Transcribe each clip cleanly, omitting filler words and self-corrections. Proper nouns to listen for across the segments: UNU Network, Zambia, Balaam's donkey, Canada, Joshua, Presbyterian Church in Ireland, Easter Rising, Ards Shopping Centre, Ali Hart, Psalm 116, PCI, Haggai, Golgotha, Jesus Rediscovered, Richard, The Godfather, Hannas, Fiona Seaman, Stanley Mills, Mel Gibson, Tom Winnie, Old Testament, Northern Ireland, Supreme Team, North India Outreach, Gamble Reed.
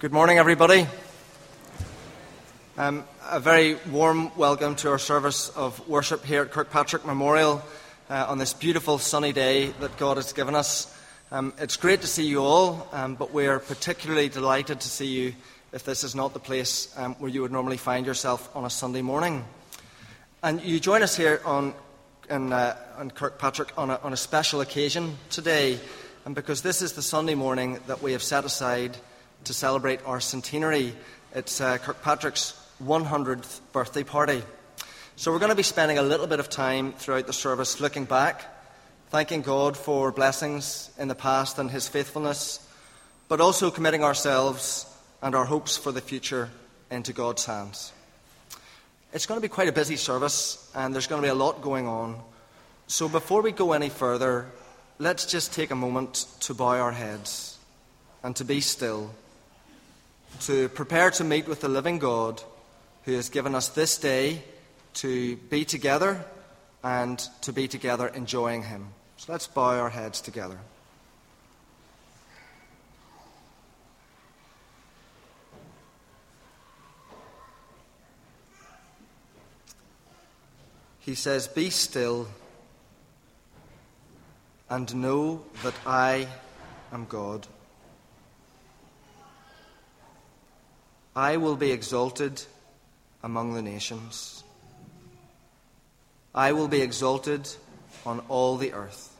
Good morning, everybody. A very warm welcome to our service of worship here at Kirkpatrick Memorial on this beautiful sunny day that God has given us. It's great to see you all, but we are particularly delighted to see you if this is not the place where you would normally find yourself on a Sunday morning. And you join us here on Kirkpatrick on a special occasion today, and because this is the Sunday morning that we have set aside to celebrate our centenary. It's Kirkpatrick's 100th birthday party. So we're going to be spending a little bit of time throughout the service looking back, thanking God for blessings in the past and his faithfulness, but also committing ourselves and our hopes for the future into God's hands. It's going to be quite a busy service, and there's going to be a lot going on. So before we go any further, let's just take a moment to bow our heads and to be still, to prepare to meet with the living God who has given us this day to be together and to be together enjoying him. So let's bow our heads together. He says, "Be still and know that I am God. I will be exalted among the nations. I will be exalted on all the earth.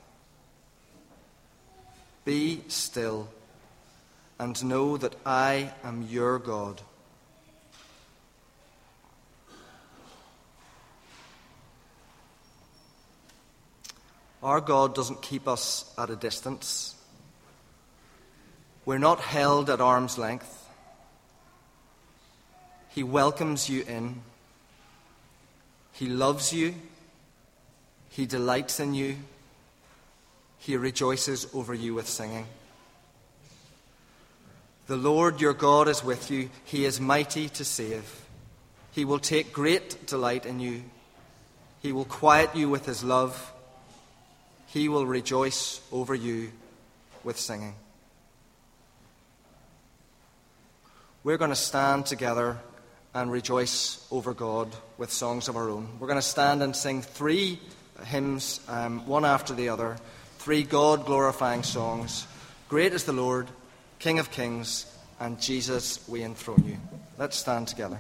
Be still and know that I am your God." Our God doesn't keep us at a distance. We're not held at arm's length. He welcomes you in. He loves you. He delights in you. He rejoices over you with singing. The Lord your God is with you. He is mighty to save. He will take great delight in you. He will quiet you with his love. He will rejoice over you with singing. We're going to stand together and rejoice over God with songs of our own. We're going to stand and sing three hymns, one after the other, three God-glorifying songs. Great is the Lord, King of Kings, and Jesus, we enthrone you. Let's stand together.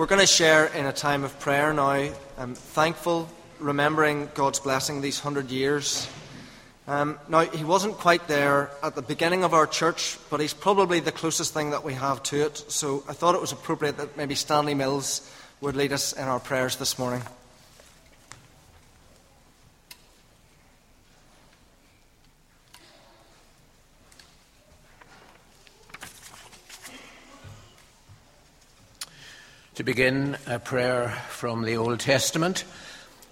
We're going to share in a time of prayer now. I'm thankful, remembering God's blessing these 100 years. Now, he wasn't quite there at the beginning of our church, but he's probably the closest thing that we have to it. So I thought it was appropriate that maybe Stanley Mills would lead us in our prayers this morning. To begin, a prayer from the Old Testament,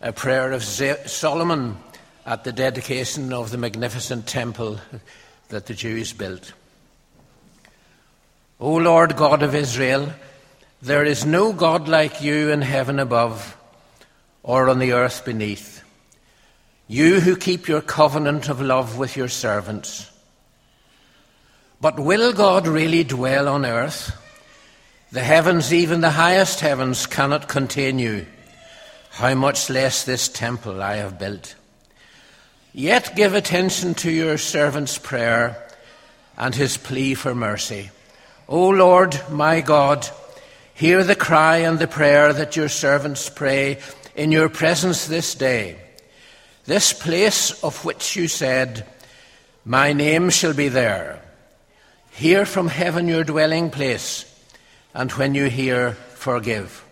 a prayer of Solomon at the dedication of the magnificent temple that the Jews built. O Lord God of Israel, there is no God like you in heaven above or on the earth beneath. You who keep your covenant of love with your servants. But will God really dwell on earth? The heavens, even the highest heavens, cannot contain you. How much less this temple I have built. Yet give attention to your servant's prayer and his plea for mercy. O Lord, my God, hear the cry and the prayer that your servants pray in your presence this day. This place of which you said, my name shall be there. Hear from heaven your dwelling place. And when you hear, forgive.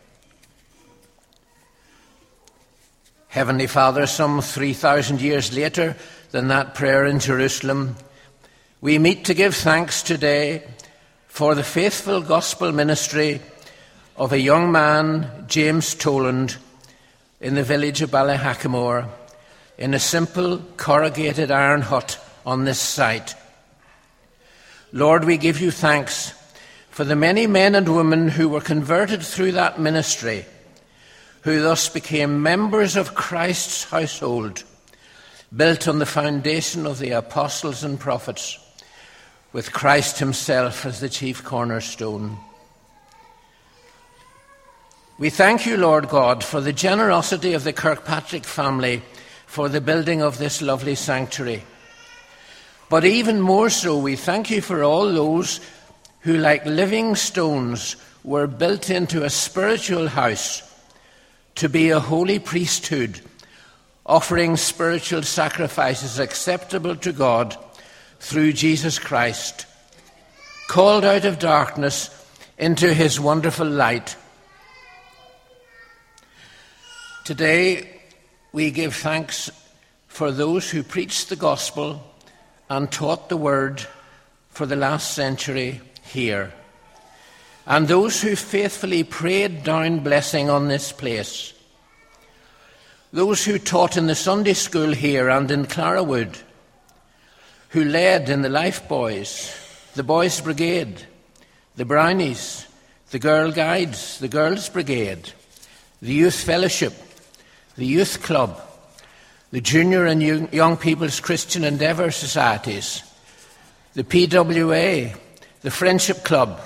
Heavenly Father, some 3,000 years later than that prayer in Jerusalem, we meet to give thanks today for the faithful gospel ministry of a young man, James Toland, in the village of Ballyhackamore, in a simple corrugated iron hut on this site. Lord, we give you thanks for the many men and women who were converted through that ministry, who thus became members of Christ's household, built on the foundation of the apostles and prophets, with Christ himself as the chief cornerstone. We thank you, Lord God, for the generosity of the Kirkpatrick family for the building of this lovely sanctuary. But even more so, we thank you for all those who, like living stones, were built into a spiritual house to be a holy priesthood, offering spiritual sacrifices acceptable to God through Jesus Christ, called out of darkness into his wonderful light. Today, we give thanks for those who preached the gospel and taught the word for the last century here, and those who faithfully prayed down blessing on this place, those who taught in the Sunday school here and in Clarawood, who led in the Life Boys, the Boys Brigade, the Brownies, the Girl Guides, the Girls Brigade, the Youth Fellowship, the Youth Club, the Junior and Young People's Christian Endeavour Societies, the PWA, the Friendship Club,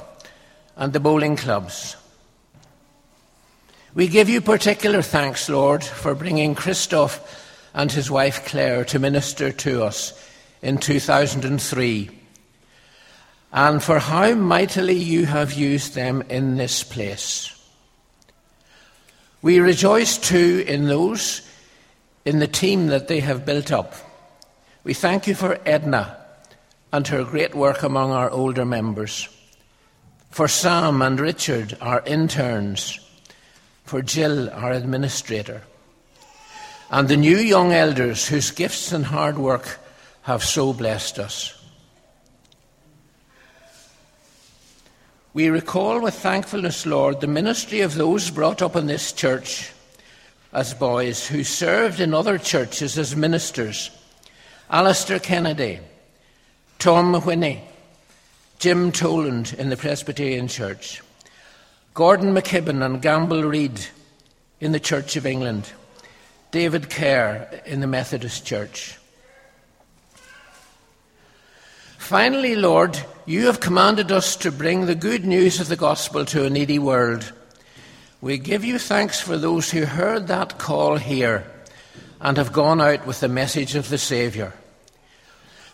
and the bowling clubs. We give you particular thanks, Lord, for bringing Christoph and his wife Claire to minister to us in 2003, and for how mightily you have used them in this place. We rejoice, too, in those in the team that they have built up. We thank you for Edna and her great work among our older members, for Sam and Richard, our interns, for Jill, our administrator, and the new young elders whose gifts and hard work have so blessed us. We recall with thankfulness, Lord, the ministry of those brought up in this church as boys who served in other churches as ministers, Alastair Kennedy, Tom Winnie, Jim Toland in the Presbyterian Church, Gordon McKibben and Gamble Reed in the Church of England, David Kerr in the Methodist Church. Finally, Lord, you have commanded us to bring the good news of the gospel to a needy world. We give you thanks for those who heard that call here and have gone out with the message of the Saviour.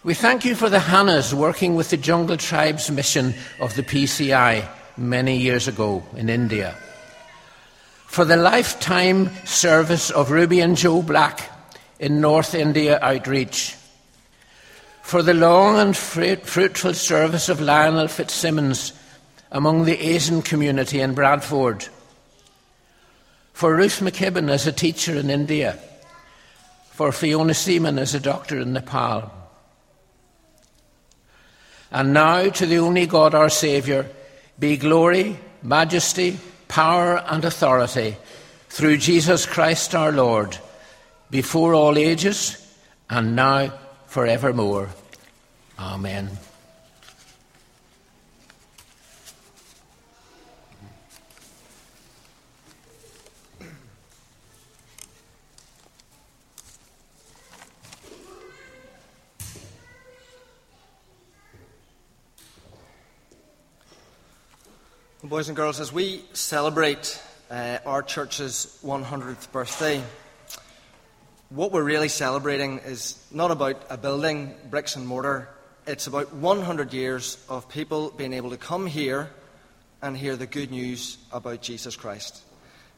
We thank you for the Hannas working with the Jungle Tribes mission of the PCI many years ago in India, for the lifetime service of Ruby and Joe Black in North India Outreach, for the long and fruitful service of Lionel Fitzsimmons among the Asian community in Bradford, for Ruth McKibben as a teacher in India, for Fiona Seaman as a doctor in Nepal. And now to the only God our Saviour be glory, majesty, power and authority through Jesus Christ our Lord, before all ages and now forevermore. Amen. Boys and girls, as we celebrate our church's 100th birthday, what we're really celebrating is not about a building, bricks and mortar. It's about 100 years of people being able to come here and hear the good news about Jesus Christ.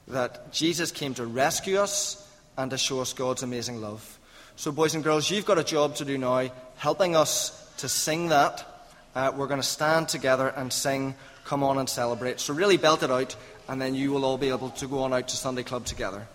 That Jesus came to rescue us and to show us God's amazing love. So boys and girls, you've got a job to do now, helping us to sing that. We're going to stand together and sing Come On and Celebrate. So really belt it out, and then you will all be able to go on out to Sunday Club together.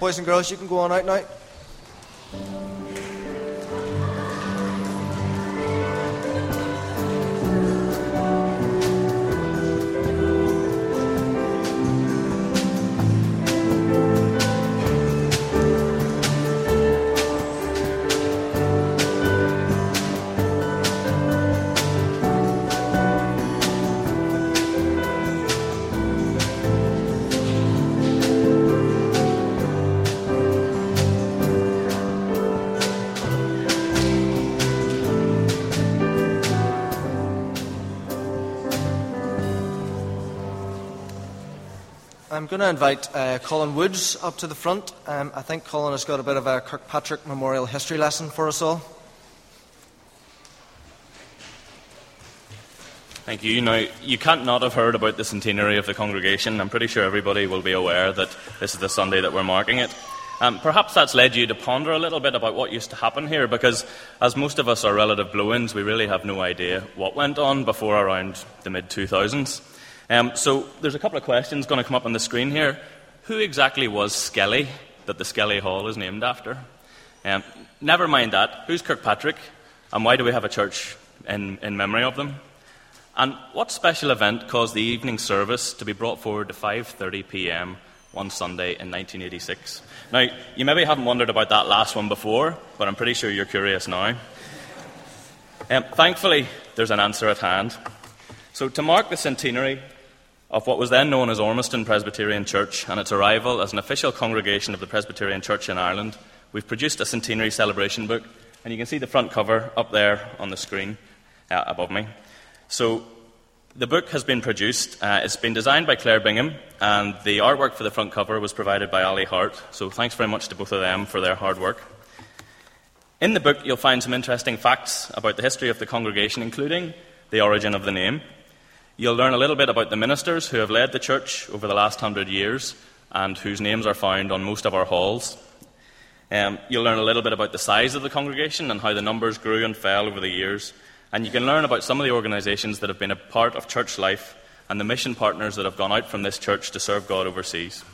Boys and girls, you can go on out now. I'm going to invite Colin Woods up to the front. I think Colin has got a bit of a Kirkpatrick Memorial history lesson for us all. Thank you. Now, you can't not have heard about the centenary of the congregation. I'm pretty sure everybody will be aware that this is the Sunday that we're marking it. Perhaps that's led you to ponder a little bit about what used to happen here, because as most of us are relative blow-ins, we really have no idea what went on before around the mid-2000s. So there's a couple of questions going to come up on the screen here. Who exactly was Skelly, that the Skelly Hall is named after? Never mind that. Who's Kirkpatrick? And why do we have a church in memory of them? And what special event caused the evening service to be brought forward to 5:30pm one Sunday in 1986? Now, you maybe haven't wondered about that last one before, but I'm pretty sure you're curious now. Thankfully, there's an answer at hand. So to mark the centenary of what was then known as Ormiston Presbyterian Church and its arrival as an official congregation of the Presbyterian Church in Ireland, we've produced a centenary celebration book, and you can see the front cover up there on the screen above me. So the book has been produced. It's been designed by Claire Bingham, and the artwork for the front cover was provided by Ali Hart. So thanks very much to both of them for their hard work. In the book, you'll find some interesting facts about the history of the congregation, including the origin of the name. You'll learn a little bit about the ministers who have led the church over the last 100 years and whose names are found on most of our halls. You'll learn a little bit about the size of the congregation and how the numbers grew and fell over the years. And you can learn about some of the organisations that have been a part of church life and the mission partners that have gone out from this church to serve God overseas.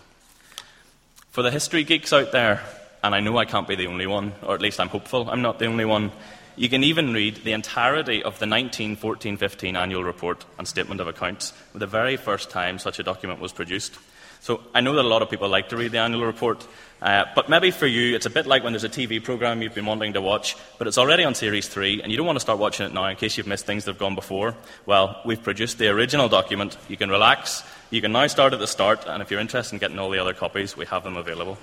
For the history geeks out there, and I know I can't be the only one, or at least I'm hopeful I'm not the only one, you can even read the entirety of the 1914-15 annual report and statement of accounts, the very first time such a document was produced. So I know that a lot of people like to read the annual report, but maybe for you it's a bit like when there's a TV programme you've been wanting to watch, but it's already on Series 3, and you don't want to start watching it now in case you've missed things that have gone before. Well, we've produced the original document. You can relax. You can now start at the start, and if you're interested in getting all the other copies, we have them available.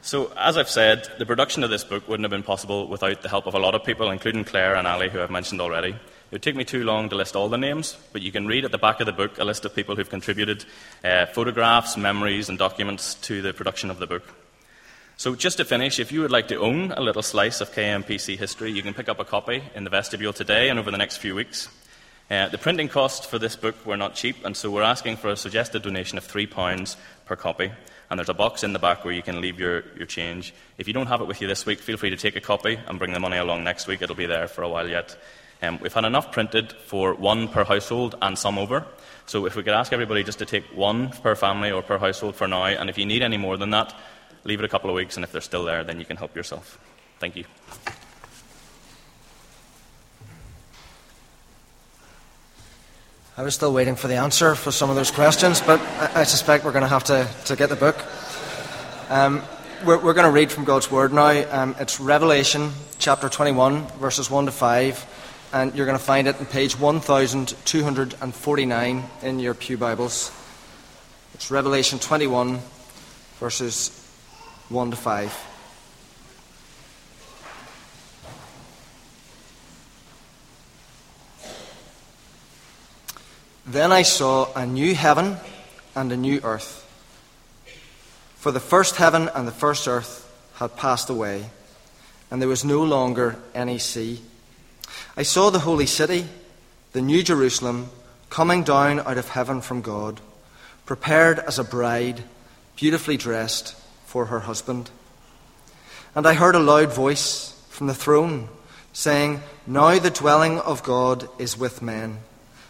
So, as I've said, the production of this book wouldn't have been possible without the help of a lot of people, including Claire and Ali, who I've mentioned already. It would take me too long to list all the names, but you can read at the back of the book a list of people who've contributed photographs, memories and documents to the production of the book. So just to finish, if you would like to own a little slice of KMPC history, you can pick up a copy in the vestibule today and over the next few weeks. The printing costs for this book were not cheap, and so we're asking for a suggested donation of £3 per copy. And there's a box in the back where you can leave your change. If you don't have it with you this week, feel free to take a copy and bring the money along next week. It'll be there for a while yet. We've had enough printed for one per household and some over. So if we could ask everybody just to take one per family or per household for now, and if you need any more than that, leave it a couple of weeks, and if they're still there, then you can help yourself. Thank you. I was still waiting for the answer for some of those questions, but I suspect we're going to have to get the book. We're going to read from God's Word now. It's Revelation chapter 21, verses 1 to 5. And you're going to find it on page 1249 in your pew Bibles. It's Revelation 21, verses 1 to 5. Then I saw a new heaven and a new earth. For the first heaven and the first earth had passed away, and there was no longer any sea. I saw the holy city, the new Jerusalem, coming down out of heaven from God, prepared as a bride, beautifully dressed for her husband. And I heard a loud voice from the throne saying, "Now the dwelling of God is with men,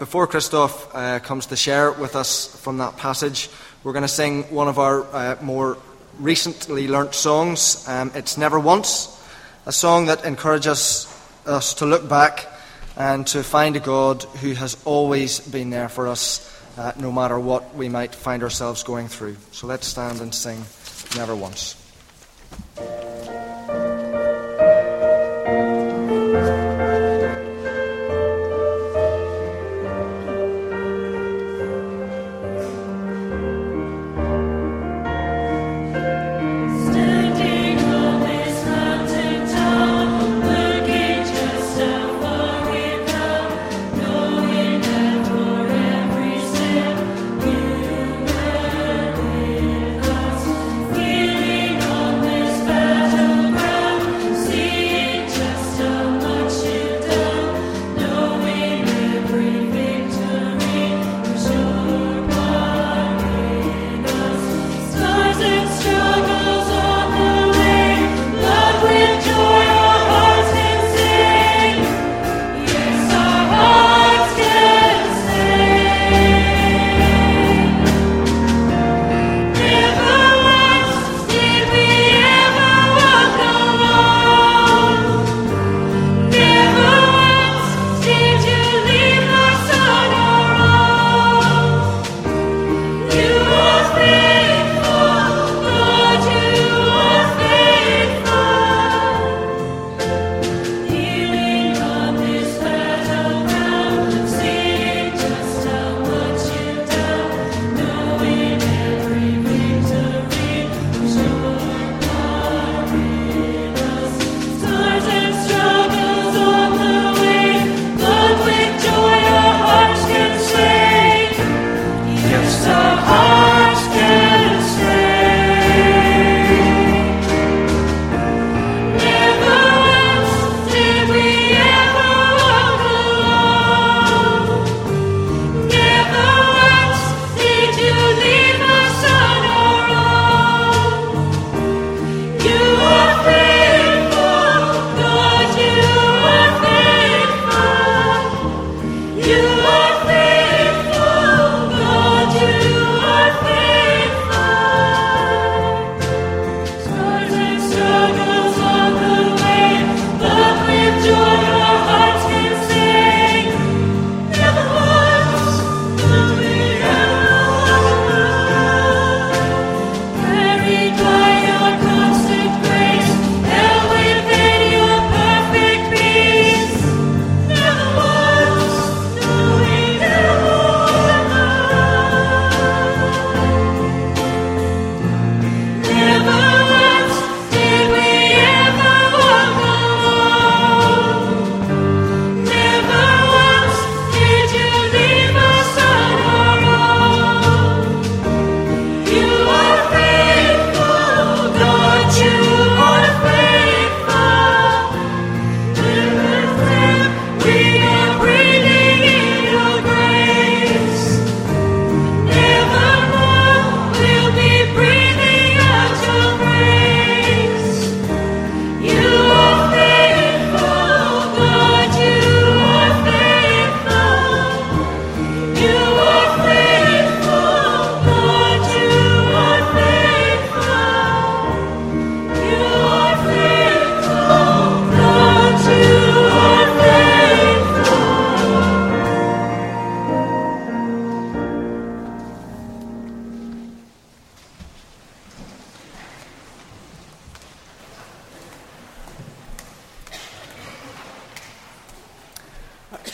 Before Christoph comes to share with us from that passage, we're going to sing one of our more recently learnt songs. It's Never Once, a song that encourages us to look back and to find a God who has always been there for us, no matter what we might find ourselves going through. So let's stand and sing Never Once.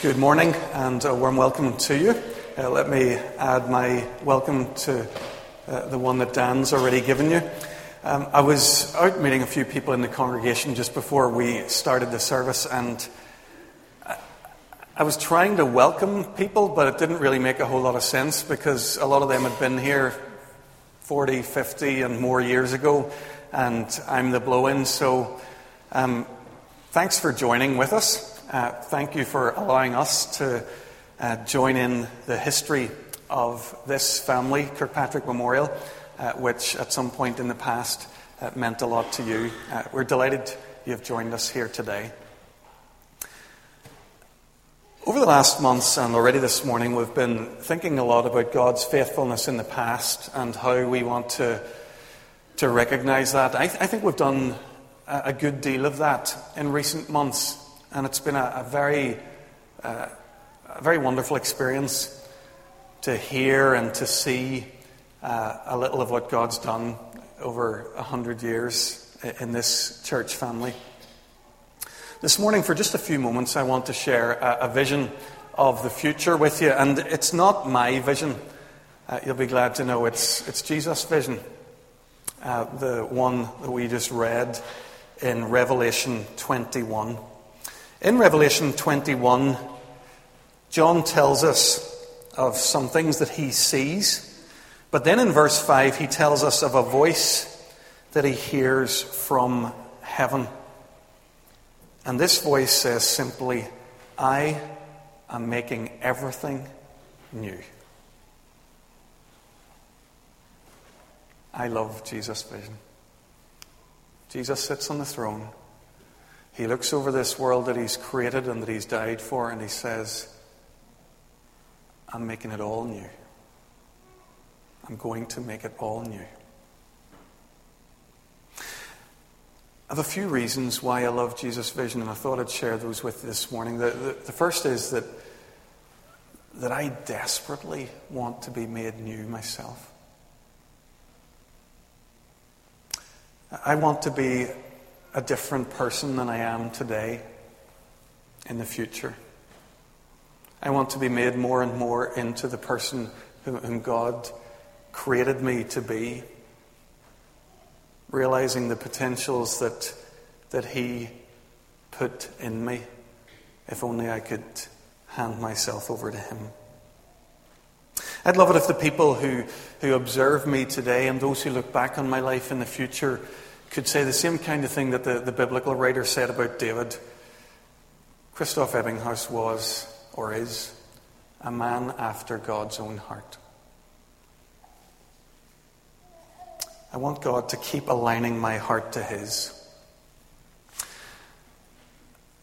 Good morning and a warm welcome to you. Let me add my welcome to the one that Dan's already given you. I was out meeting a few people in the congregation just before we started the service, and I was trying to welcome people, but it didn't really make a whole lot of sense because a lot of them had been here 40, 50 and more years ago, and I'm the blow-in, so thanks for joining with us. Thank you for allowing us to join in the history of this family, Kirkpatrick Memorial, which at some point in the past meant a lot to you. We're delighted you've joined us here today. Over the last months and already this morning, we've been thinking a lot about God's faithfulness in the past and how we want to recognize that. I think we've done a good deal of that in recent months, and it's been a very wonderful experience to hear and to see a little of what God's done over 100 years in this church family. This morning, for just a few moments, I want to share a vision of the future with you. And it's not my vision. You'll be glad to know it's Jesus' vision. The one that we just read in Revelation 21. In Revelation 21, John tells us of some things that he sees. But then in verse 5, he tells us of a voice that he hears from heaven. And this voice says simply, "I am making everything new." I love Jesus' vision. Jesus sits on the throne. He looks over this world that he's created and that he's died for, and he says, "I'm making it all new. I'm going to make it all new." I have a few reasons why I love Jesus' vision, and I thought I'd share those with you this morning. The first is that I desperately want to be made new myself. I want to be a different person than I am today in the future. I want to be made more and more into the person whom God created me to be, realizing the potentials that he put in me, if only I could hand myself over to him. I'd love it if the people who observe me today and those who look back on my life in the future could say the same kind of thing that the biblical writer said about David. Christoph Ebbinghaus was, or is, a man after God's own heart. I want God to keep aligning my heart to his.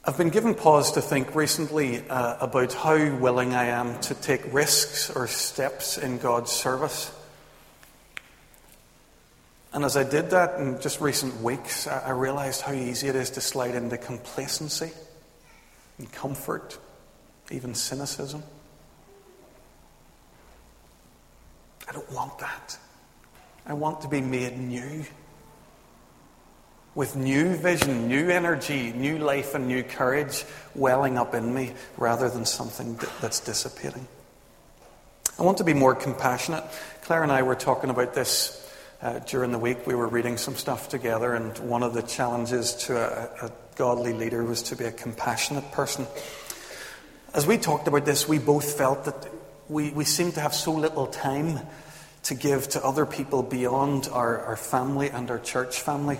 I've been given pause to think recently about how willing I am to take risks or steps in God's service. And as I did that in just recent weeks, I realized how easy it is to slide into complacency and comfort, even cynicism. I don't want that. I want to be made new, with new vision, new energy, new life and new courage welling up in me rather than something that's dissipating. I want to be more compassionate. Claire and I were talking about this during the week. We were reading some stuff together, and one of the challenges to a godly leader was to be a compassionate person. As we talked about this, we both felt that we seemed to have so little time to give to other people beyond our family and our church family.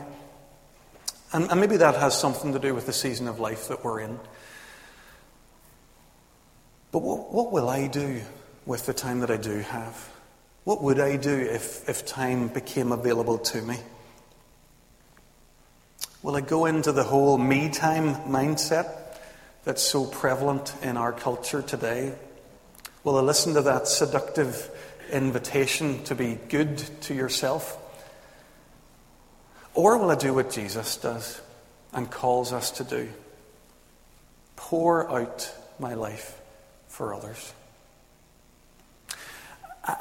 And maybe that has something to do with the season of life that we're in. But what will I do with the time that I do have? What would I do if time became available to me? Will I go into the whole me time mindset that's so prevalent in our culture today? Will I listen to that seductive invitation to be good to yourself? Or will I do what Jesus does and calls us to do? Pour out my life for others.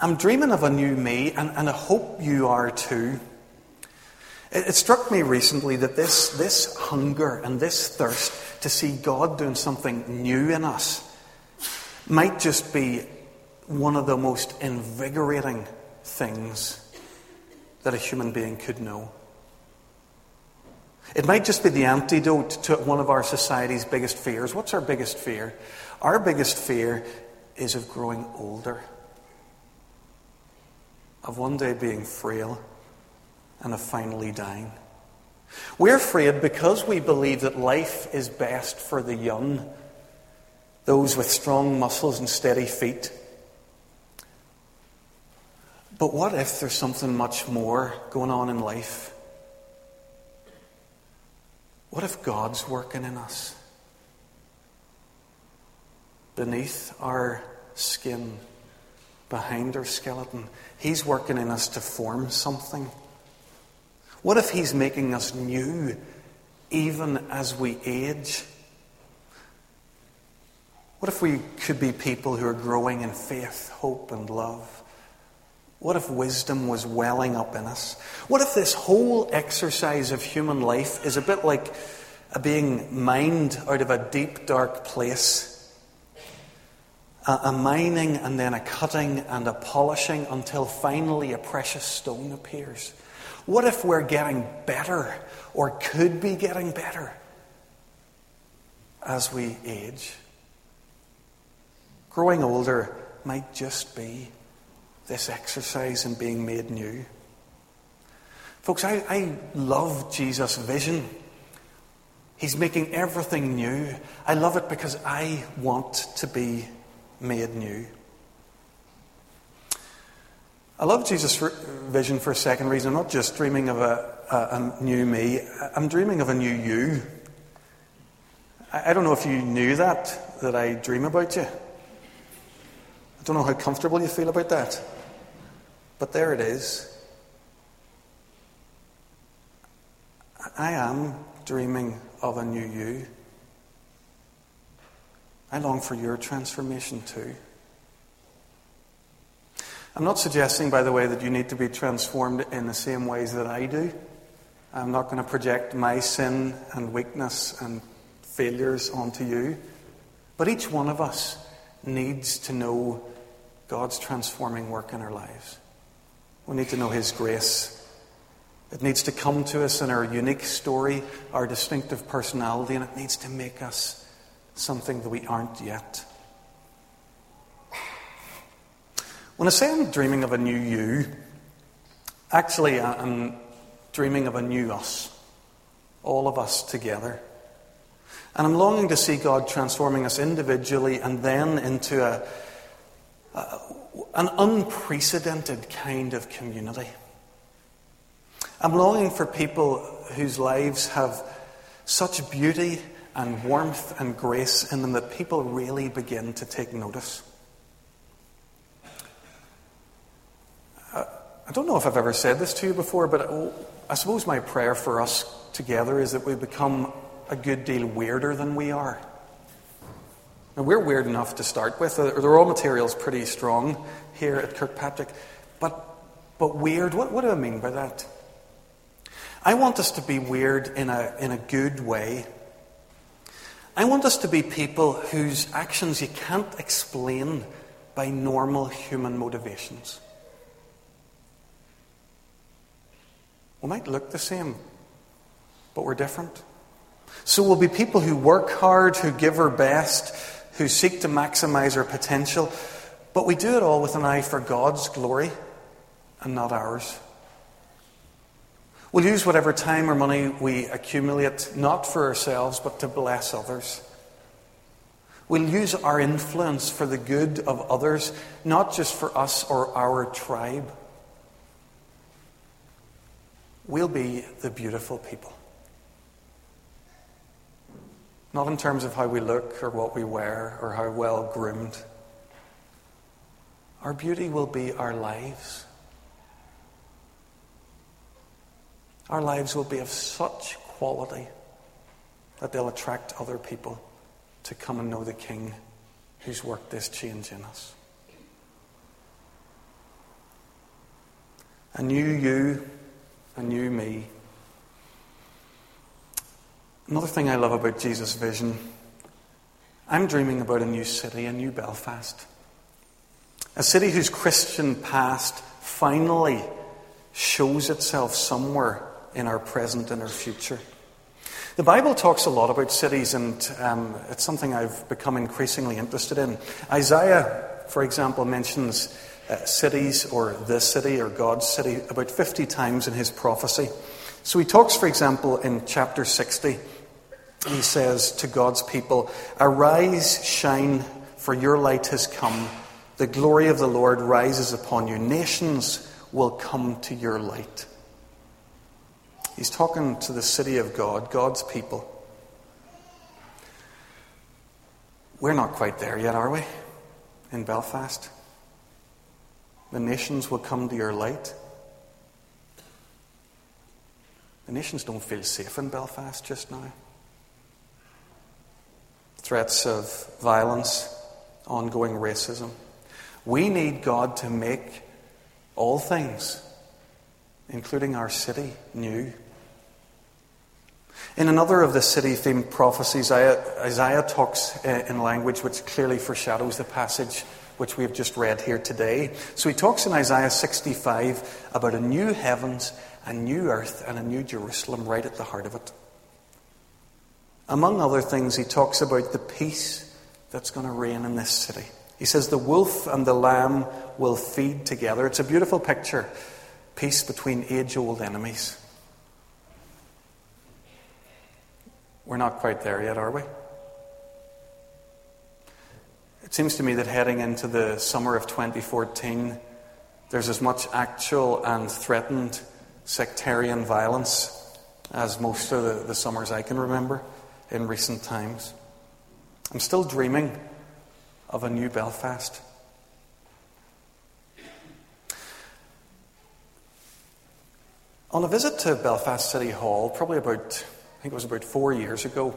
I'm dreaming of a new me, and I hope you are too. It struck me recently that this hunger and this thirst to see God doing something new in us might just be one of the most invigorating things that a human being could know. It might just be the antidote to one of our society's biggest fears. What's our biggest fear? Our biggest fear is of growing older, of one day being frail, and of finally dying. We're afraid because we believe that life is best for the young, those with strong muscles and steady feet. But what if there's something much more going on in life? What if God's working in us? Beneath our skin, behind our skeleton, He's working in us to form something. What if He's making us new, even as we age? What if we could be people who are growing in faith, hope, and love? What if wisdom was welling up in us? What if this whole exercise of human life is a bit like being mined out of a deep, dark place? A mining and then a cutting and a polishing until finally a precious stone appears. What if we're getting better, or could be getting better, as we age? Growing older might just be this exercise in being made new. Folks, I love Jesus' vision. He's making everything new. I love it because I want to be made new. I love Jesus' vision for a second reason. I'm not just dreaming of a new me. I'm dreaming of a new you. I don't know if you knew that I dream about you. I don't know how comfortable you feel about that. But there it is. I am dreaming of a new you. I long for your transformation too. I'm not suggesting, by the way, that you need to be transformed in the same ways that I do. I'm not going to project my sin and weakness and failures onto you. But each one of us needs to know God's transforming work in our lives. We need to know His grace. It needs to come to us in our unique story, our distinctive personality, and it needs to make us something that we aren't yet. When I say I'm dreaming of a new you, actually I'm dreaming of a new us, all of us together. And I'm longing to see God transforming us individually and then into an unprecedented kind of community. I'm longing for people whose lives have such beauty and warmth and grace in them that people really begin to take notice. I don't know if I've ever said this to you before, but I suppose my prayer for us together is that we become a good deal weirder than we are. Now, we're weird enough to start with. The raw material's pretty strong here at Kirkpatrick. But weird, what do I mean by that? I want us to be weird in a good way. I want us to be people whose actions you can't explain by normal human motivations. We might look the same, but we're different. So we'll be people who work hard, who give our best, who seek to maximize our potential, but we do it all with an eye for God's glory and not ours. We'll use whatever time or money we accumulate, not for ourselves, but to bless others. We'll use our influence for the good of others, not just for us or our tribe. We'll be the beautiful people. Not in terms of how we look or what we wear or how well groomed. Our beauty will be our lives. Our lives will be of such quality that they'll attract other people to come and know the King who's worked this change in us. A new you, a new me. Another thing I love about Jesus' vision I'm dreaming about a new city, a new Belfast. A city whose Christian past finally shows itself somewhere in our present and our future. The Bible talks a lot about cities, and it's something I've become increasingly interested in. Isaiah, for example, mentions cities or the city or God's city about 50 times in his prophecy. So he talks, for example, in chapter 60, he says to God's people, "Arise, shine, for your light has come. The glory of the Lord rises upon you. Nations will come to your light." He's talking to the city of God, God's people. We're not quite there yet, are we? In Belfast. The nations will come to your light. The nations don't feel safe in Belfast just now. Threats of violence, ongoing racism. We need God to make all things, including our city, new. In another of the city-themed prophecies, Isaiah talks in language which clearly foreshadows the passage which we have just read here today. So he talks in Isaiah 65 about a new heavens, a new earth, and a new Jerusalem right at the heart of it. Among other things, he talks about the peace that's going to reign in this city. He says the wolf and the lamb will feed together. It's a beautiful picture. Peace between age-old enemies. We're not quite there yet, are we? It seems to me that heading into the summer of 2014, there's as much actual and threatened sectarian violence as most of the summers I can remember in recent times. I'm still dreaming of a new Belfast. On a visit to Belfast City Hall, probably about, I think it was about 4 years ago,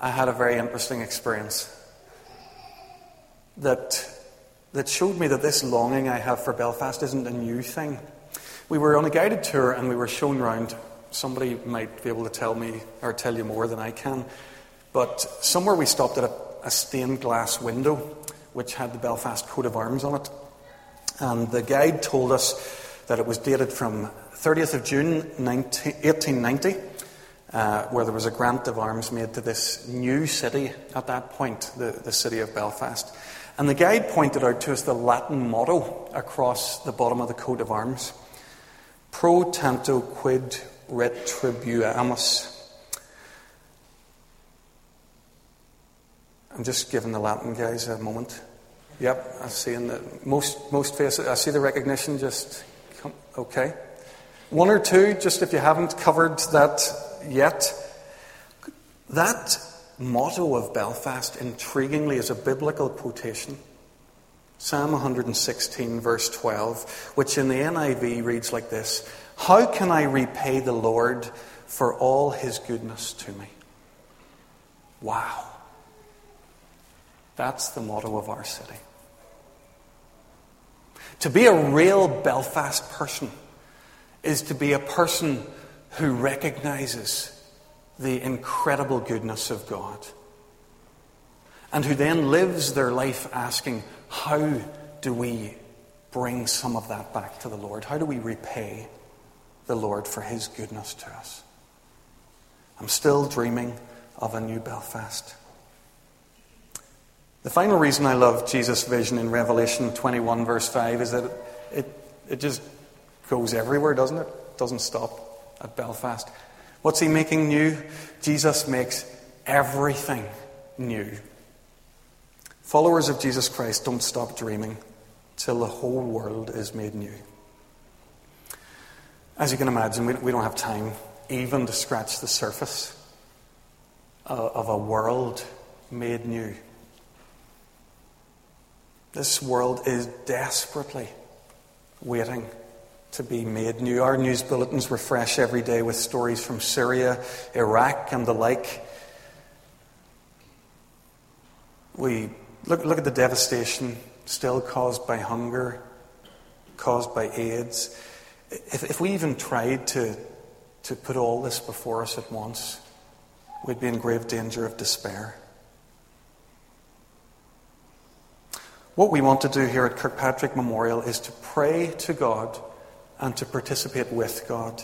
I had a very interesting experience that showed me that this longing I have for Belfast isn't a new thing. We were on a guided tour and we were shown round. Somebody might be able to tell me or tell you more than I can, but somewhere we stopped at a stained glass window which had the Belfast coat of arms on it, and the guide told us that it was dated from 30th of June 1890, where there was a grant of arms made to this new city at that point, the city of Belfast. And the guide pointed out to us the Latin motto across the bottom of the coat of arms, "Pro tanto quid retribuamus." I'm just giving the Latin guys a moment. Yep, I'm seeing that most faces, I see the recognition just... Okay. One or two, just if you haven't covered that yet. That motto of Belfast, intriguingly, is a biblical quotation. Psalm 116, verse 12, which in the NIV reads like this, "How can I repay the Lord for all his goodness to me?" Wow. That's the motto of our city. To be a real Belfast person is to be a person who recognises the incredible goodness of God and who then lives their life asking, how do we bring some of that back to the Lord? How do we repay the Lord for his goodness to us? I'm still dreaming of a new Belfast. The final reason I love Jesus' vision in Revelation 21 verse 5 is that it just goes everywhere, doesn't it? It doesn't stop at Belfast. What's he making new? Jesus makes everything new. Followers of Jesus Christ don't stop dreaming till the whole world is made new. As you can imagine, we don't have time even to scratch the surface of a world made new. This world is desperately waiting to be made new. Our news bulletins refresh every day with stories from Syria, Iraq, and the like. We look at the devastation still caused by hunger, caused by AIDS. If we even tried to put all this before us at once, we'd be in grave danger of despair. What we want to do here at Kirkpatrick Memorial is to pray to God and to participate with God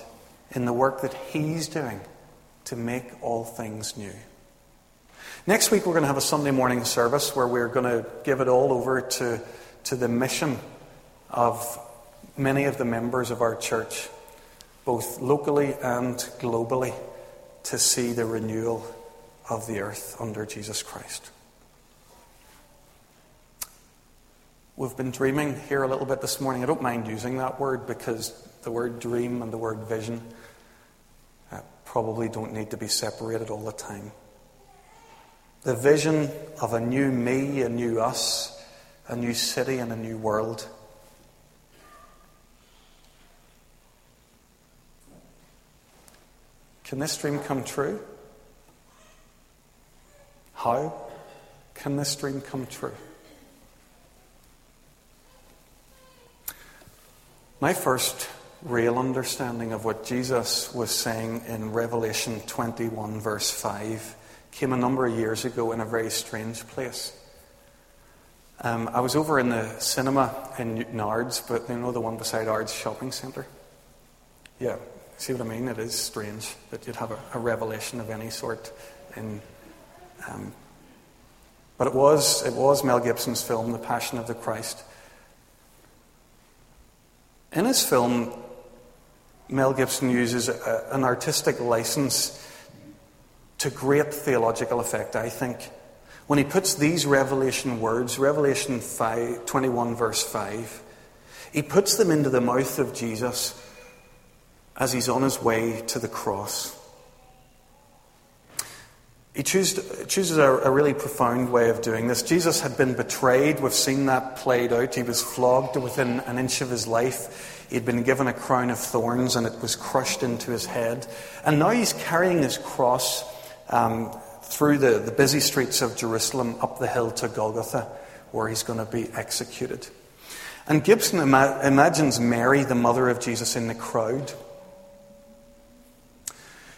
in the work that He's doing to make all things new. Next week we're going to have a Sunday morning service where we're going to give it all over to the mission of many of the members of our church, both locally and globally, to see the renewal of the earth under Jesus Christ. We've been dreaming here a little bit this morning. I don't mind using that word because the word dream and the word vision probably don't need to be separated all the time. The vision of a new me, a new us, a new city and a new world. Can this dream come true? How can this dream come true? My first real understanding of what Jesus was saying in Revelation 21 verse 5 came a number of years ago in a very strange place. I was over in the cinema in Newton Ards, but you know the one beside Ards Shopping Centre? Yeah, see what I mean? It is strange that you'd have a revelation of any sort in... But it was Mel Gibson's film, The Passion of the Christ. In his film, Mel Gibson uses an artistic license to great theological effect, I think, when he puts these revelation words, Revelation 21 verse 5, he puts them into the mouth of Jesus as he's on his way to the cross. He chooses a really profound way of doing this. Jesus had been betrayed. We've seen that played out. He was flogged within an inch of his life. He'd been given a crown of thorns and it was crushed into his head. And now he's carrying his cross through the busy streets of Jerusalem up the hill to Golgotha, where he's going to be executed. And Gibson imagines Mary, the mother of Jesus, in the crowd.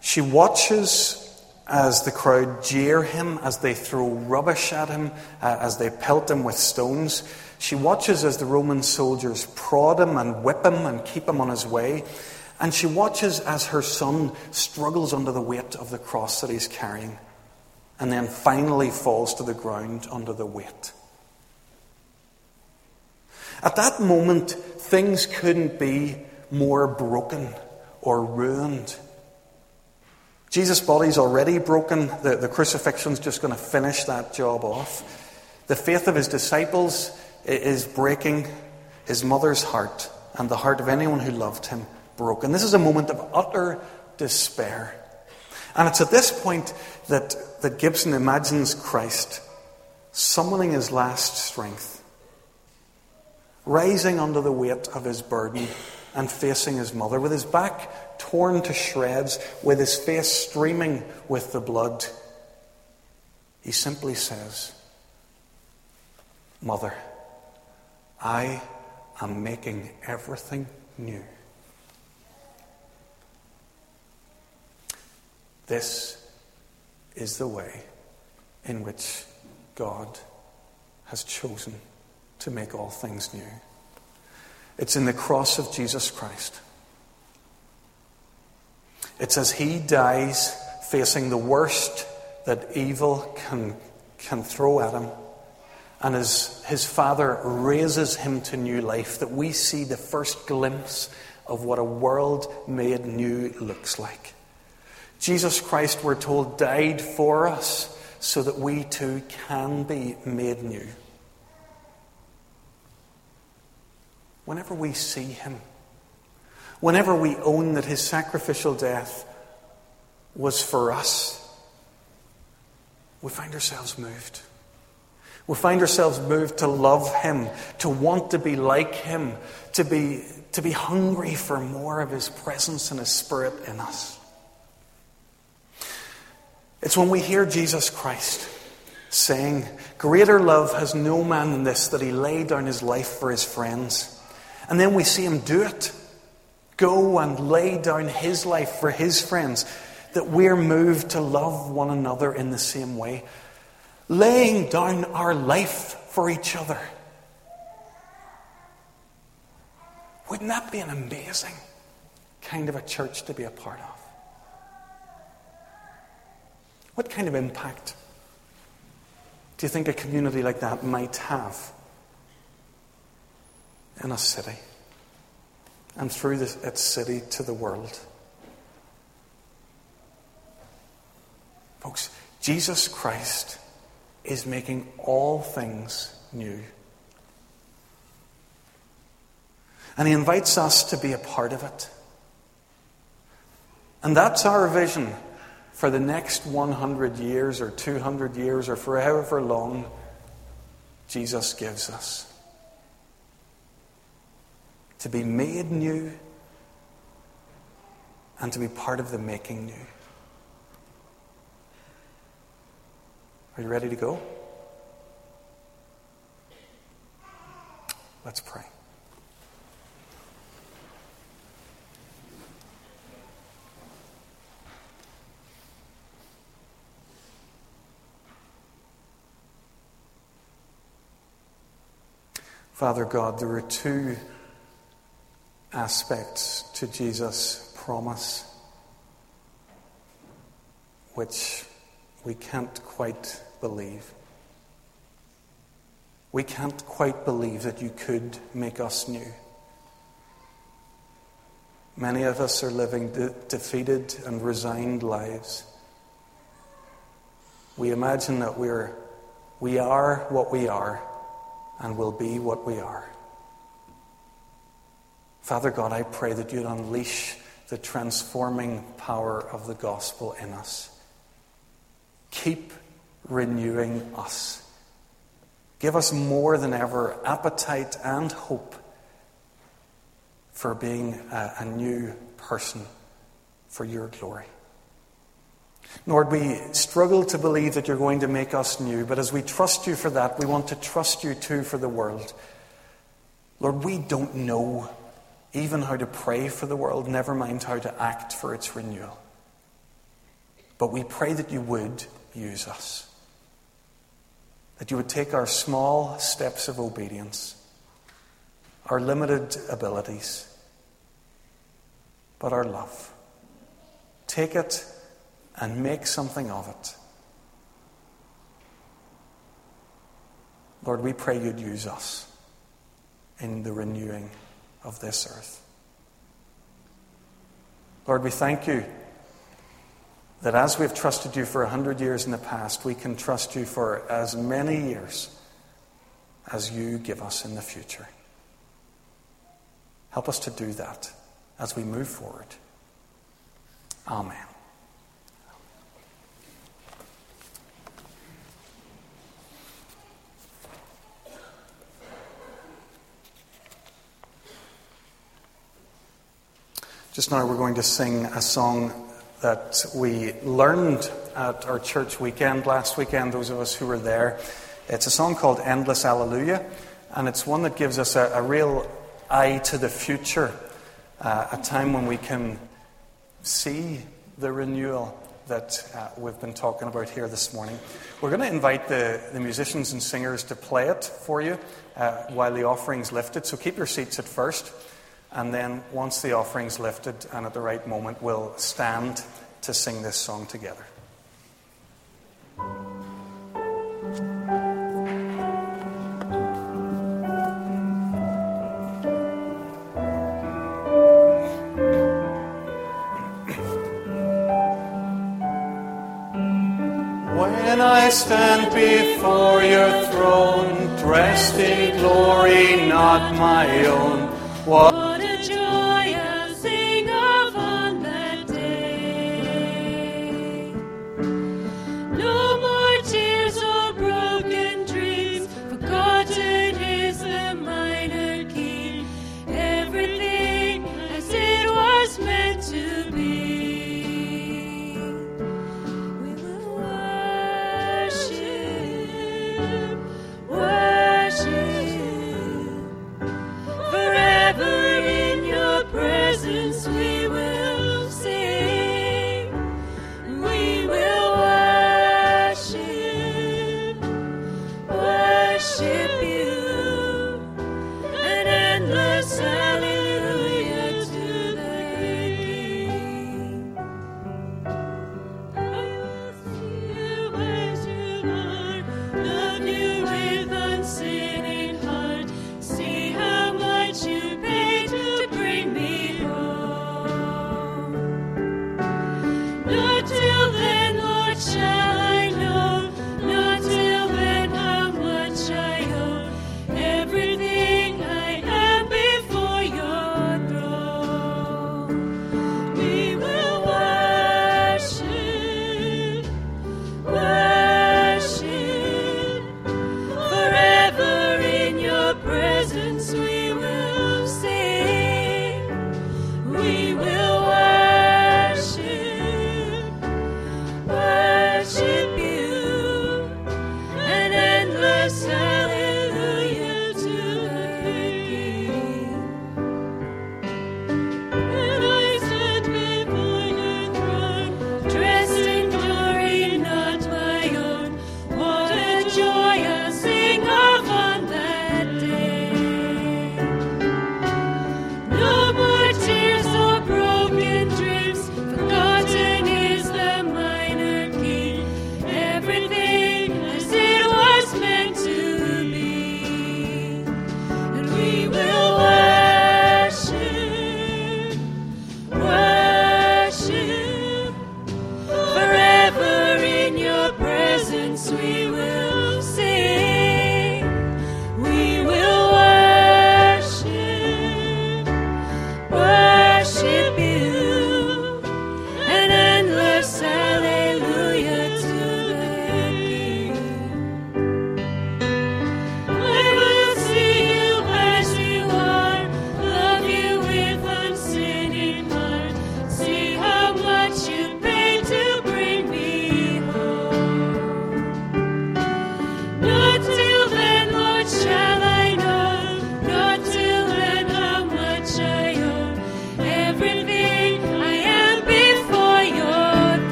She watches as the crowd jeer him, as they throw rubbish at him, as they pelt him with stones. She watches as the Roman soldiers prod him and whip him and keep him on his way. And she watches as her son struggles under the weight of the cross that he's carrying and then finally falls to the ground under the weight. At that moment, things couldn't be more broken or ruined. Jesus' body's already broken. The crucifixion's just going to finish that job off. The faith of his disciples is breaking, his mother's heart and the heart of anyone who loved him broken. This is a moment of utter despair. And it's at this point that Gibson imagines Christ summoning his last strength, rising under the weight of his burden and facing his mother with his back torn to shreds, with his face streaming with the blood. He simply says, "Mother, I am making everything new." This is the way in which God has chosen to make all things new. It's in the cross of Jesus Christ. It's as he dies, facing the worst that evil can throw at him, and as his Father raises him to new life, that we see the first glimpse of what a world made new looks like. Jesus Christ, we're told, died for us so that we too can be made new. Whenever we see him, whenever we own that his sacrificial death was for us, we find ourselves moved. We find ourselves moved to love him, to want to be like him, to be hungry for more of his presence and his spirit in us. It's when we hear Jesus Christ saying, "Greater love has no man than this, that he lay down his life for his friends." And then we see him do it. Go and lay down his life for his friends, that we're moved to love one another in the same way. Laying down our life for each other Wouldn't that be an amazing kind of a church to be a part of? What kind of impact do you think a community like that might have in a city and through its city to the world? Folks, Jesus Christ is making all things new. And he invites us to be a part of it. And that's our vision for the next 100 years or 200 years or for however long Jesus gives us. To be made new and to be part of the making new. Are you ready to go? Let's pray. Father God, there are two aspects to Jesus' promise which we can't quite believe. We can't quite believe that you could make us new. Many of us are living defeated and resigned lives. We imagine that we are what we are and will be what we are. Father God, I pray that you'd unleash the transforming power of the gospel in us. Keep renewing us. Give us more than ever appetite and hope for being a new person for your glory. Lord, we struggle to believe that you're going to make us new, but as we trust you for that, we want to trust you too for the world. Lord, we don't know even how to pray for the world, never mind how to act for its renewal. But we pray that you would use us, that you would take our small steps of obedience, our limited abilities, but our love. Take it and make something of it. Lord, we pray you'd use us in the renewing of this earth. Lord, we thank you that as we've trusted you for 100 years in the past, we can trust you for as many years as you give us in the future. Help us to do that as we move forward. Amen. Just now we're going to sing a song that we learned at our church weekend last weekend, those of us who were there. It's a song called Endless Alleluia, and it's one that gives us a real eye to the future, a time when we can see the renewal that we've been talking about here this morning. We're going to invite the musicians and singers to play it for you while the offering's lifted, so keep your seats at first. And then once the offering's lifted and at the right moment, we'll stand to sing this song together. When I stand before your throne, dressed in glory not my own, what a joy I'll sing of on that day. No more tears or broken dreams, forgotten is the minor key. Everything as it was meant to be. We will worship, worship forever.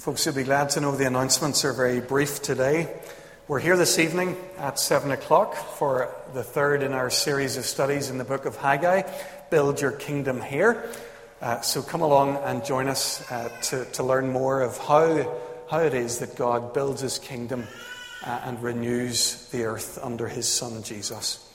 Folks, you'll be glad to know the announcements are very brief today. We're here this evening at 7 o'clock for the third in our series of studies in the book of Haggai, Build Your Kingdom Here. So come along and join us to learn more of how it is that God builds his kingdom and renews the earth under his son Jesus.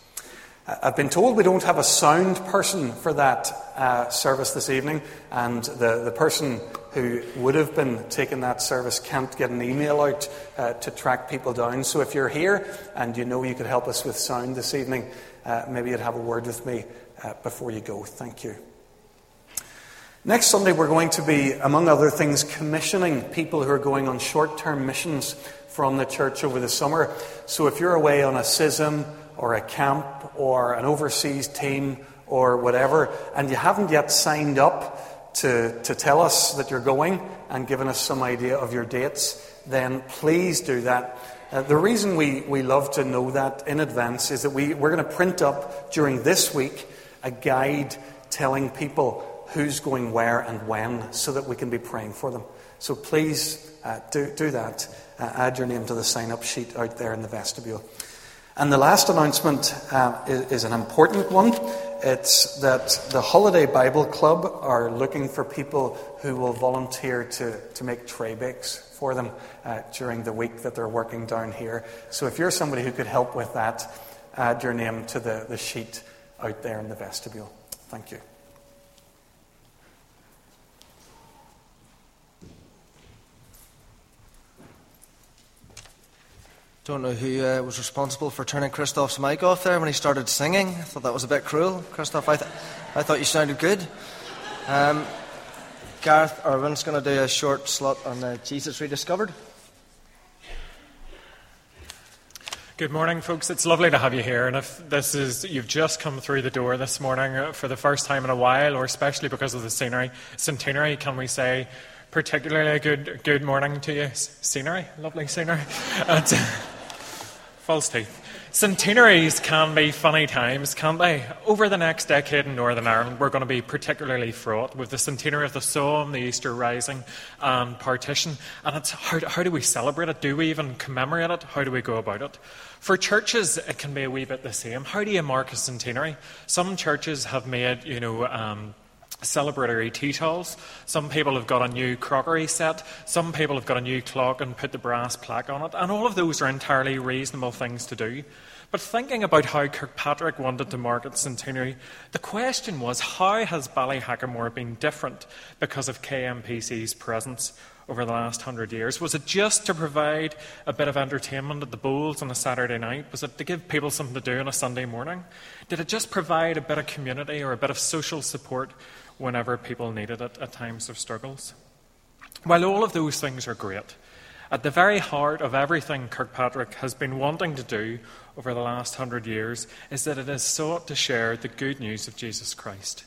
I've been told we don't have a sound person for that service this evening, and the person who would have been taking that service can't get an email out to track people down. So if you're here and you know you could help us with sound this evening, maybe you'd have a word with me before you go. Thank you. Next Sunday we're going to be, among other things, commissioning people who are going on short-term missions from the church over the summer. So if you're away on a schism, or a camp, or an overseas team, or whatever, and you haven't yet signed up to tell us that you're going and given us some idea of your dates, then please do that. The reason we love to know that in advance is that we're going to print up during this week a guide telling people who's going where and when so that we can be praying for them. So please do that. Add your name to the sign-up sheet out there in the vestibule. And the last announcement is an important one. It's that the Holiday Bible Club are looking for people who will volunteer to make tray bakes for them during the week that they're working down here. So if you're somebody who could help with that, add your name to the sheet out there in the vestibule. Thank you. Don't know who was responsible for turning Christoph's mic off there when he started singing. I thought that was a bit cruel. Christoph, I thought you sounded good. Gareth Irwin's going to do a short slot on Jesus Rediscovered. Good morning, folks. It's lovely to have you here. And if you've just come through the door this morning for the first time in a while, or especially because of the centenary, can we say particularly good morning to you? Scenery? Lovely scenery. And, false teeth. Centenaries can be funny times, can't they? Over the next decade in Northern Ireland, we're going to be particularly fraught with the centenary of the Somme, the Easter Rising, and partition. And it's how do we celebrate it? Do we even commemorate it? How do we go about it? For churches, it can be a wee bit the same. How do you mark a centenary? Some churches have made, celebratory tea towels. Some people have got a new crockery set. Some people have got a new clock and put the brass plaque on it. And all of those are entirely reasonable things to do. But thinking about how Kirkpatrick wanted to mark its centenary, the question was, how has Ballyhackamore been different because of KMPC's presence over the last 100 years? Was it just to provide a bit of entertainment at the bowls on a Saturday night? Was it to give people something to do on a Sunday morning? Did it just provide a bit of community or a bit of social support whenever people needed it at times of struggles? While all of those things are great, at the very heart of everything Kirkpatrick has been wanting to do over the last 100 years is that it has sought to share the good news of Jesus Christ.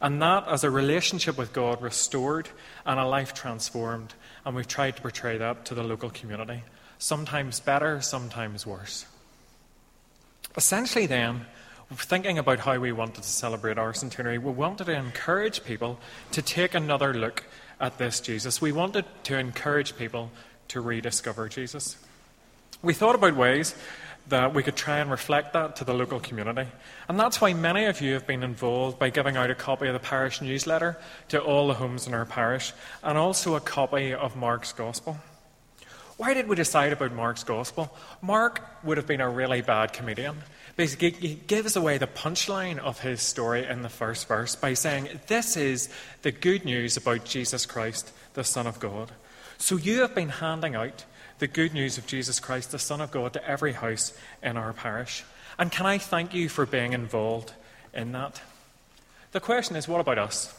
And that as a relationship with God restored and a life transformed, and we've tried to portray that to the local community. Sometimes better, sometimes worse. Essentially then, thinking about how we wanted to celebrate our centenary, we wanted to encourage people to take another look at this Jesus. We wanted to encourage people to rediscover Jesus. We thought about ways that we could try and reflect that to the local community. And that's why many of you have been involved by giving out a copy of the parish newsletter to all the homes in our parish, and also a copy of Mark's Gospel. Why did we decide about Mark's Gospel? Mark would have been a really bad comedian, because he gives away the punchline of his story in the first verse by saying, "This is the good news about Jesus Christ, the Son of God." So you have been handing out the good news of Jesus Christ, the Son of God, to every house in our parish. And can I thank you for being involved in that? The question is, what about us?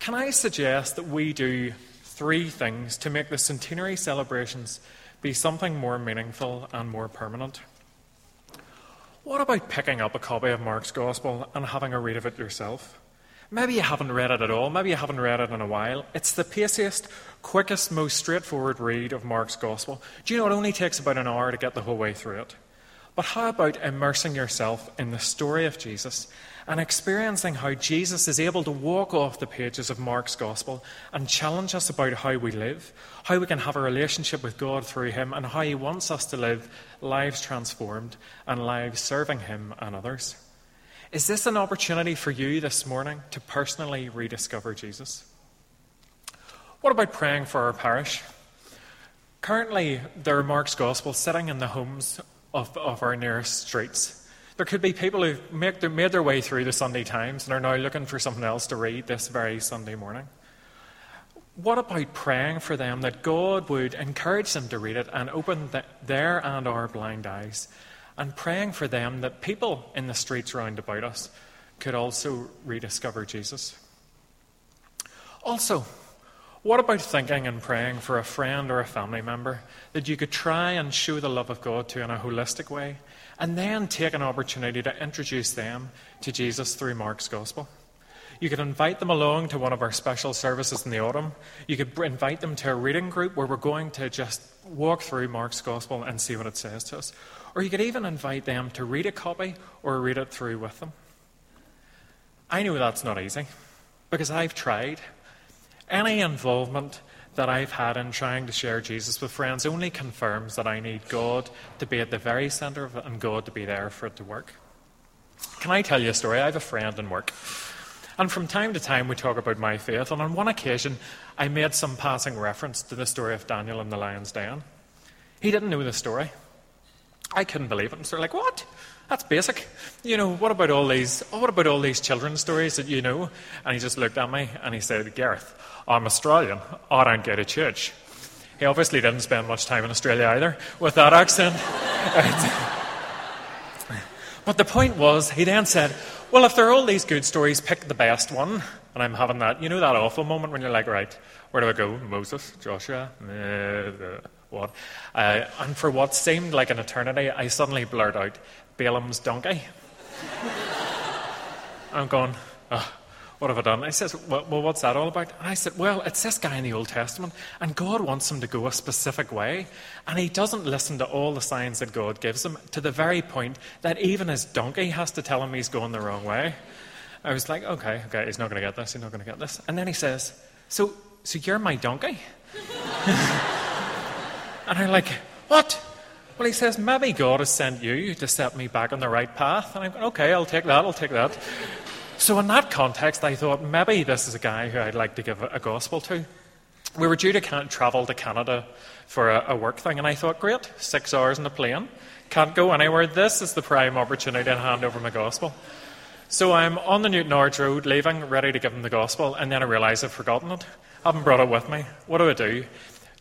Can I suggest that we do three things to make the centenary celebrations be something more meaningful and more permanent? What about picking up a copy of Mark's Gospel and having a read of it yourself? Maybe you haven't read it at all. Maybe you haven't read it in a while. It's the paciest, quickest, most straightforward read of Mark's Gospel. Do you know it only takes about an hour to get the whole way through it? But how about immersing yourself in the story of Jesus and experiencing how Jesus is able to walk off the pages of Mark's Gospel and challenge us about how we live, how we can have a relationship with God through him, and how he wants us to live lives transformed and lives serving him and others? Is this an opportunity for you this morning to personally rediscover Jesus? What about praying for our parish? Currently, there are Mark's Gospel sitting in the homes of our nearest streets. There could be people who made their way through the Sunday Times and are now looking for something else to read this very Sunday morning. What about praying for them that God would encourage them to read it and open their and our blind eyes? And praying for them that people in the streets round about us could also rediscover Jesus. Also, what about thinking and praying for a friend or a family member that you could try and show the love of God to in a holistic way, and then take an opportunity to introduce them to Jesus through Mark's Gospel? You could invite them along to one of our special services in the autumn. You could invite them to a reading group where we're going to just walk through Mark's Gospel and see what it says to us. Or you could even invite them to read a copy or read it through with them. I know that's not easy, because I've tried. Any involvement that I've had in trying to share Jesus with friends only confirms that I need God to be at the very centre of it and God to be there for it to work. Can I tell you a story? I have a friend in work. And from time to time we talk about my faith, and on one occasion I made some passing reference to the story of Daniel in the lion's den. He didn't know the story. I couldn't believe it. I'm sort of like, what? That's basic. What about all these children's stories that you know? And he just looked at me and he said, "Gareth, I'm Australian. I don't go to church." He obviously didn't spend much time in Australia either with that accent. But the point was, he then said, Well, if there are all these good stories, pick the best one. And I'm having that, you know, that awful moment when you're like, right, where do I go? Moses, Joshua, what? And for what seemed like an eternity, I suddenly blurt out, Balaam's donkey. I'm going, oh, what have I done? And he says, well, what's that all about? And I said, well, it's this guy in the Old Testament, and God wants him to go a specific way, and he doesn't listen to all the signs that God gives him, to the very point that even his donkey has to tell him he's going the wrong way. I was like, okay, he's not going to get this, And then he says, so you're my donkey? And I'm like, what? Well, he says, maybe God has sent you to set me back on the right path. And I'm going, okay, I'll take that. So in that context, I thought, maybe this is a guy who I'd like to give a gospel to. We were due to travel to Canada for a work thing, and I thought, great, 6 hours in a plane, can't go anywhere. This is the prime opportunity to hand over my gospel. So I'm on the Newton Arch Road, leaving, ready to give them the gospel, and then I realise I've forgotten it. I haven't brought it with me. What do?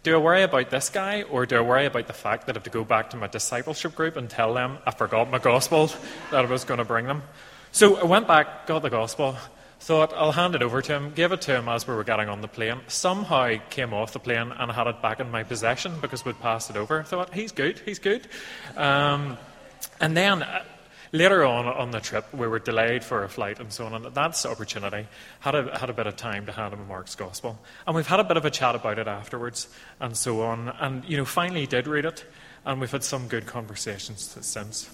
Do I worry about this guy, or do I worry about the fact that I have to go back to my discipleship group and tell them I forgot my gospel that I was going to bring them? So I went back, got the gospel, thought I'll hand it over to him, gave it to him as we were getting on the plane, somehow came off the plane and had it back in my possession because we'd passed it over. I thought, he's good. And then later on the trip, we were delayed for a flight and so on, and that's the opportunity. Had a bit of time to hand him Mark's Gospel. And we've had a bit of a chat about it afterwards and so on. And, you know, finally he did read it, and we've had some good conversations since.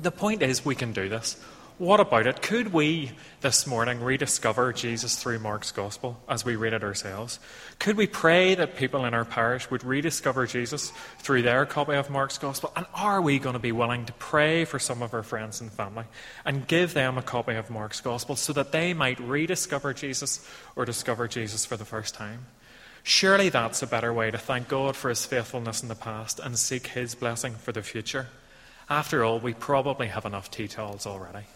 The point is, we can do this. What about it? Could we, this morning, rediscover Jesus through Mark's Gospel as we read it ourselves? Could we pray that people in our parish would rediscover Jesus through their copy of Mark's Gospel? And are we going to be willing to pray for some of our friends and family and give them a copy of Mark's Gospel so that they might rediscover Jesus or discover Jesus for the first time? Surely that's a better way to thank God for his faithfulness in the past and seek his blessing for the future. After all, we probably have enough tea towels already.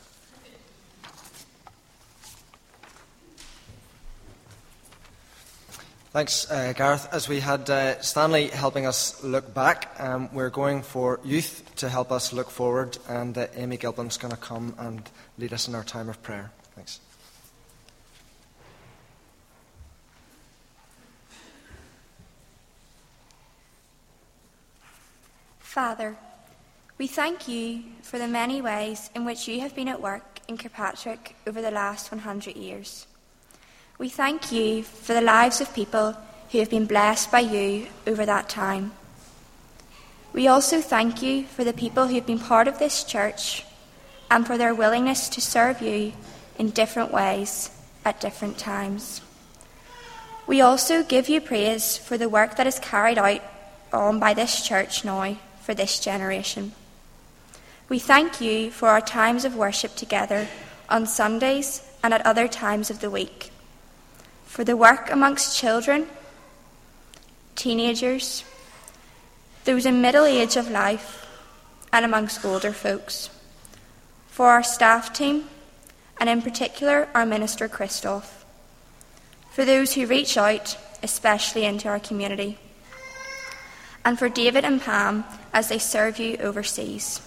Thanks, Gareth. As we had Stanley helping us look back, we're going for youth to help us look forward, and Amy Gilpin's going to come and lead us in our time of prayer. Thanks. Father, we thank you for the many ways in which you have been at work in Kirkpatrick over the last 100 years. We thank you for the lives of people who have been blessed by you over that time. We also thank you for the people who have been part of this church and for their willingness to serve you in different ways at different times. We also give you praise for the work that is carried out on by this church now for this generation. We thank you for our times of worship together on Sundays and at other times of the week, for the work amongst children, teenagers, those in middle age of life, and amongst older folks, for our staff team, and in particular our minister Christoph, for those who reach out, especially into our community, and for David and Pam as they serve you overseas.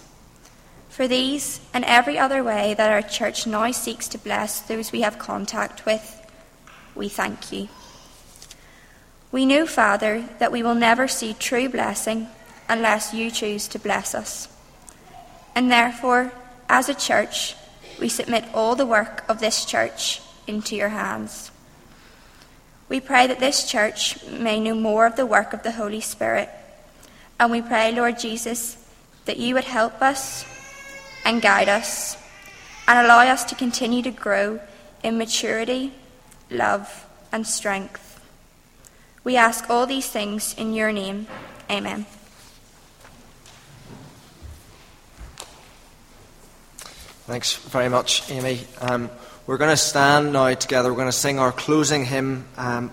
For these and every other way that our church now seeks to bless those we have contact with, we thank you. We know, Father, that we will never see true blessing unless you choose to bless us. And therefore, as a church, we submit all the work of this church into your hands. We pray that this church may know more of the work of the Holy Spirit. And we pray, Lord Jesus, that you would help us and guide us and allow us to continue to grow in maturity, love and strength. We ask all these things in your name. Amen. Thanks very much, Amy. We're going to stand now together. We're going to sing our closing hymn,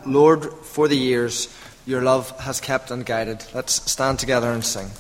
Lord, for the years your love has kept and guided. Let's stand together and sing.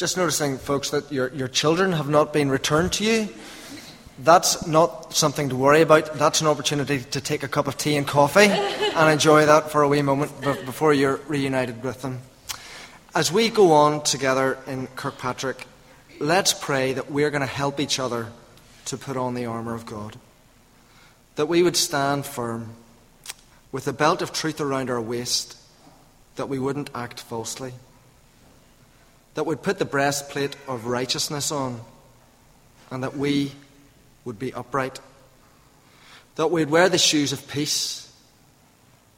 Just noticing, folks, that your children have not been returned to you. That's not something to worry about. That's an opportunity to take a cup of tea and coffee and enjoy that for a wee moment before you're reunited with them. As we go on together in Kirkpatrick, let's pray that we're going to help each other to put on the armour of God. That we would stand firm with a belt of truth around our waist, that we wouldn't act falsely. That we'd put the breastplate of righteousness on, and that we would be upright. That we'd wear the shoes of peace,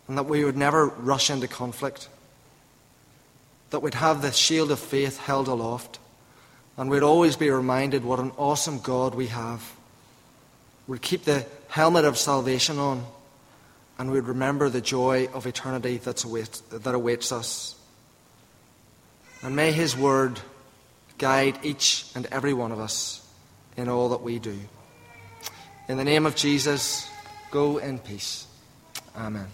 and that we would never rush into conflict. That we'd have the shield of faith held aloft, and we'd always be reminded what an awesome God we have. We'd keep the helmet of salvation on, and we'd remember the joy of eternity that awaits us. And may his word guide each and every one of us in all that we do. In the name of Jesus, go in peace. Amen.